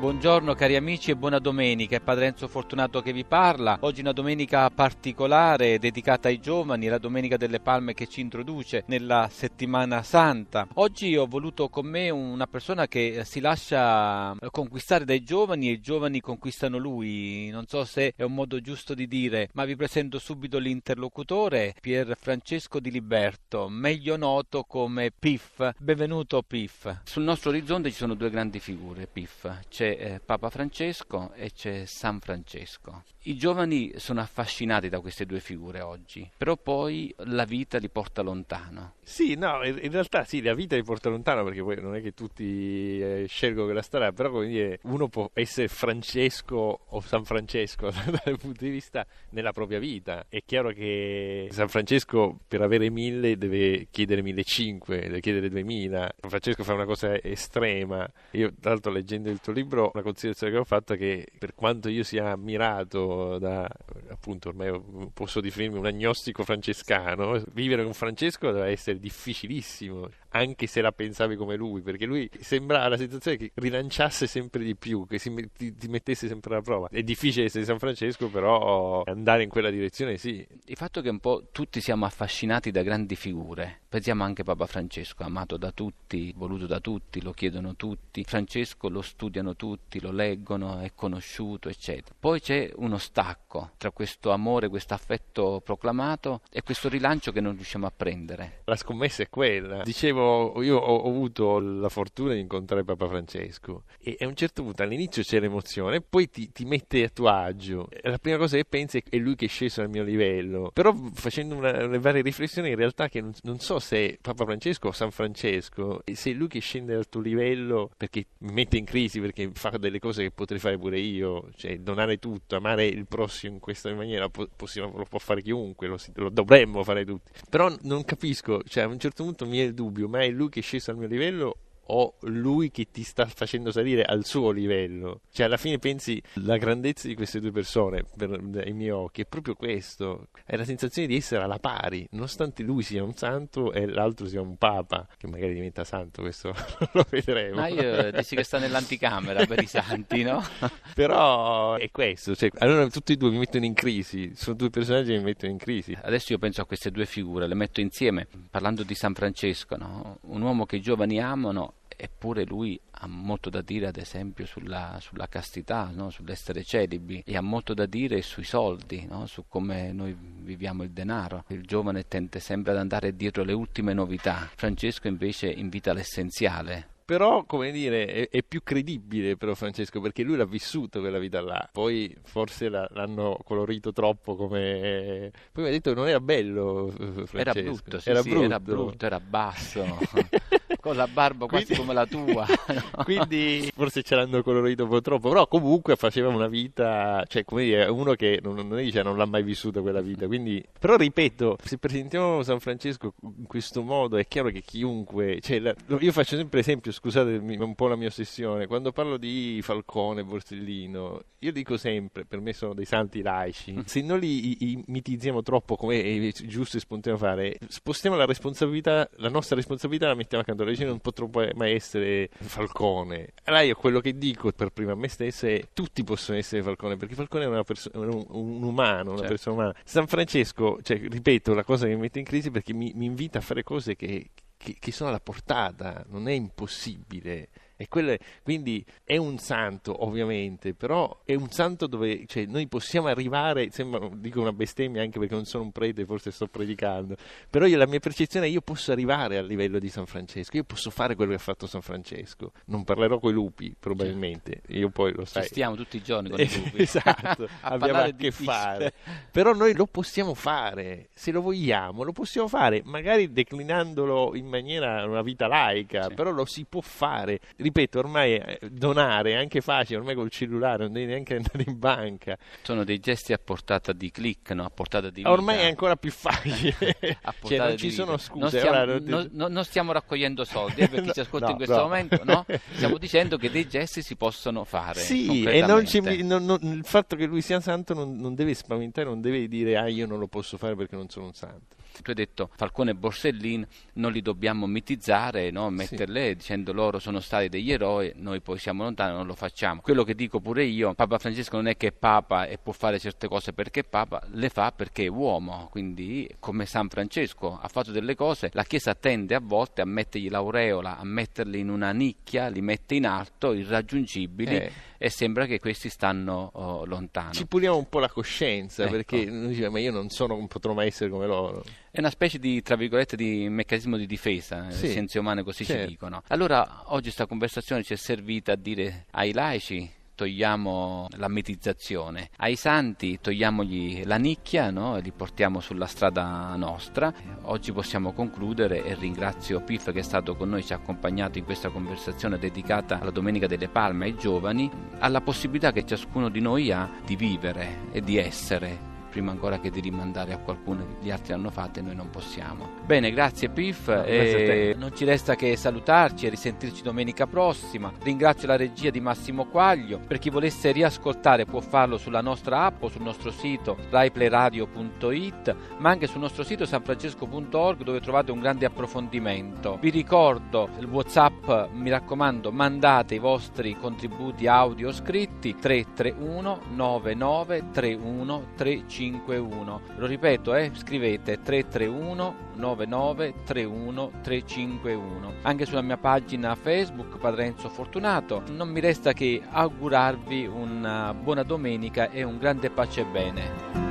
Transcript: Buongiorno cari amici e buona domenica, è Padre Enzo Fortunato che vi parla. Oggi una domenica particolare dedicata ai giovani, la Domenica delle Palme che ci introduce nella Settimana Santa. Oggi ho voluto con me una persona che si lascia conquistare dai giovani e i giovani conquistano lui. Non so se è un modo giusto di dire, ma vi presento subito l'interlocutore, Pier Francesco Di Liberto, meglio noto come Pif. Benvenuto Pif. Sul nostro orizzonte ci sono due grandi figure, Pif. C'è Papa Francesco e c'è San Francesco. I giovani sono affascinati da queste due figure oggi, però poi la vita li porta lontano. Sì, no, in realtà sì, la vita li porta lontano, perché poi non è che tutti scelgono quella strada, però come dire, uno può essere Francesco o San Francesco dal punto di vista nella propria vita. È chiaro che San Francesco per avere 1000 deve chiedere 1500, deve chiedere 2000. San Francesco fa una cosa estrema. Io tra l'altro, leggendo il tuo libro, una considerazione che ho fatto è che per quanto io sia ammirato da, appunto, ormai posso definirmi un agnostico francescano, vivere con Francesco deve essere difficilissimo, anche se la pensavi come lui, perché lui sembrava la sensazione che rilanciasse sempre di più, che ti mettesse sempre alla prova. È difficile essere San Francesco, però andare in quella direzione sì. Il fatto che un po' tutti siamo affascinati da grandi figure, pensiamo anche Papa Francesco, amato da tutti, voluto da tutti, lo chiedono tutti, Francesco lo studiano tutti, lo leggono, è conosciuto, eccetera. Poi c'è uno stacco tra questo amore, questo affetto proclamato e questo rilancio che non riusciamo a prendere. La scommessa è quella. Dicevo, io ho avuto la fortuna di incontrare Papa Francesco e a un certo punto all'inizio c'è l'emozione, poi ti mette a tuo agio. La prima cosa che pensi è lui che è sceso al mio livello, però facendo le varie riflessioni in realtà che non so se Papa Francesco o San Francesco, se è lui che scende dal tuo livello perché mi mette in crisi, perché fa delle cose che potrei fare pure io, cioè donare tutto, amare il prossimo in questa maniera, lo può fare chiunque, lo dovremmo fare tutti, però non capisco, cioè a un certo punto mi è il dubbio, ma è lui che è sceso al mio livello o lui che ti sta facendo salire al suo livello? Cioè alla fine pensi, la grandezza di queste due persone ai miei occhi è proprio questo, è la sensazione di essere alla pari, nonostante lui sia un santo e l'altro sia un papa, che magari diventa santo, questo lo vedremo. Ma io dici che sta nell'anticamera per i santi, no? Però è questo, cioè, allora tutti e due mi mettono in crisi, sono due personaggi che mi mettono in crisi. Adesso io penso a queste due figure, le metto insieme, parlando di San Francesco, no? Un uomo che i giovani amano, eppure lui ha molto da dire ad esempio sulla castità, no? Sull'essere celibi, e ha molto da dire sui soldi, no? Su come noi viviamo il denaro. Il giovane tende sempre ad andare dietro le ultime novità, Francesco invece invita l'essenziale. Però, come dire, è più credibile però Francesco, perché lui l'ha vissuto quella vita là. Poi forse l'hanno colorito troppo come... Poi mi ha detto che non era bello Francesco. Era brutto, era basso. Con la barba quasi come la tua, no? Quindi forse ce l'hanno colorito un po' troppo, però comunque faceva una vita, cioè come dire, uno che non l'ha mai vissuta quella vita, quindi però ripeto, se presentiamo San Francesco in questo modo è chiaro che chiunque, cioè, io faccio sempre esempio, scusate un po' la mia ossessione, quando parlo di Falcone, Borsellino, io dico sempre, per me sono dei santi laici, se non li mitizziamo troppo come è giusto e spontaneo fare, spostiamo la responsabilità, la nostra responsabilità la mettiamo accanto. Non potrò mai essere Falcone. Allora io quello che dico per prima a me stesso è: tutti possono essere Falcone, perché Falcone è un umano, una persona umana. San Francesco, cioè, ripeto, la cosa che mi mette in crisi perché mi invita a fare cose che sono alla portata, non è impossibile. E quello quindi è un santo ovviamente, però è un santo dove, cioè, noi possiamo arrivare, sembra, dico una bestemmia anche perché non sono un prete, forse sto predicando, però la mia percezione è io posso arrivare al livello di San Francesco, io posso fare quello che ha fatto San Francesco, non parlerò coi lupi probabilmente, io poi lo sai. Ci stiamo tutti i giorni con i lupi. Esatto, abbiamo a che fare, però noi lo possiamo fare, se lo vogliamo, lo possiamo fare, magari declinandolo in maniera, una vita laica, però lo si può fare. ripeto, ormai donare è anche facile, ormai col cellulare non devi neanche andare in banca. Sono dei gesti a portata di click, no? A portata di vita. Ormai è ancora più facile, cioè, non ci sono scuse. Non stiamo raccogliendo soldi, per chi ci ascolta in questo momento, no? Stiamo dicendo che dei gesti si possono fare. Sì, e il fatto che lui sia santo non deve spaventare, non deve dire io non lo posso fare perché non sono un santo. Tu hai detto Falcone e Borsellino, non li dobbiamo mitizzare, no? Metterle dicendo loro sono stati degli eroi, noi poi siamo lontani, non lo facciamo. Quello che dico pure io, Papa Francesco non è che è Papa e può fare certe cose perché è Papa, le fa perché è uomo, quindi come San Francesco ha fatto delle cose, la Chiesa tende a volte a mettergli l'aureola, a metterli in una nicchia, li mette in alto, irraggiungibili, e sembra che questi stanno lontano. Ci puliamo un po' la coscienza, perché diciamo, ma io non potrò mai essere come loro. È una specie di, tra virgolette, di meccanismo di difesa, le scienze umane così ci dicono. Allora oggi questa conversazione ci è servita a dire ai laici togliamo la mitizzazione, ai santi togliamogli la nicchia, no? E li portiamo sulla strada nostra. Oggi possiamo concludere e ringrazio Pif che è stato con noi, ci ha accompagnato in questa conversazione dedicata alla Domenica delle Palme ai giovani, alla possibilità che ciascuno di noi ha di vivere e di essere, prima ancora che di rimandare a qualcuno che gli altri hanno fatto e noi non possiamo. Bene, grazie Pif, grazie. Non ci resta che salutarci e risentirci domenica prossima. Ringrazio la regia di Massimo Quaglio. Per chi volesse riascoltare può farlo sulla nostra app o sul nostro sito dryplayradio.it, ma anche sul nostro sito sanfrancesco.org, dove trovate un grande approfondimento. Vi ricordo il WhatsApp, mi raccomando, mandate i vostri contributi audio o scritti 331 99 31 351. Lo ripeto, scrivete 331 99 31 351. Anche sulla mia pagina Facebook Padre Enzo Fortunato. Non mi resta che augurarvi una buona domenica e un grande pace e bene.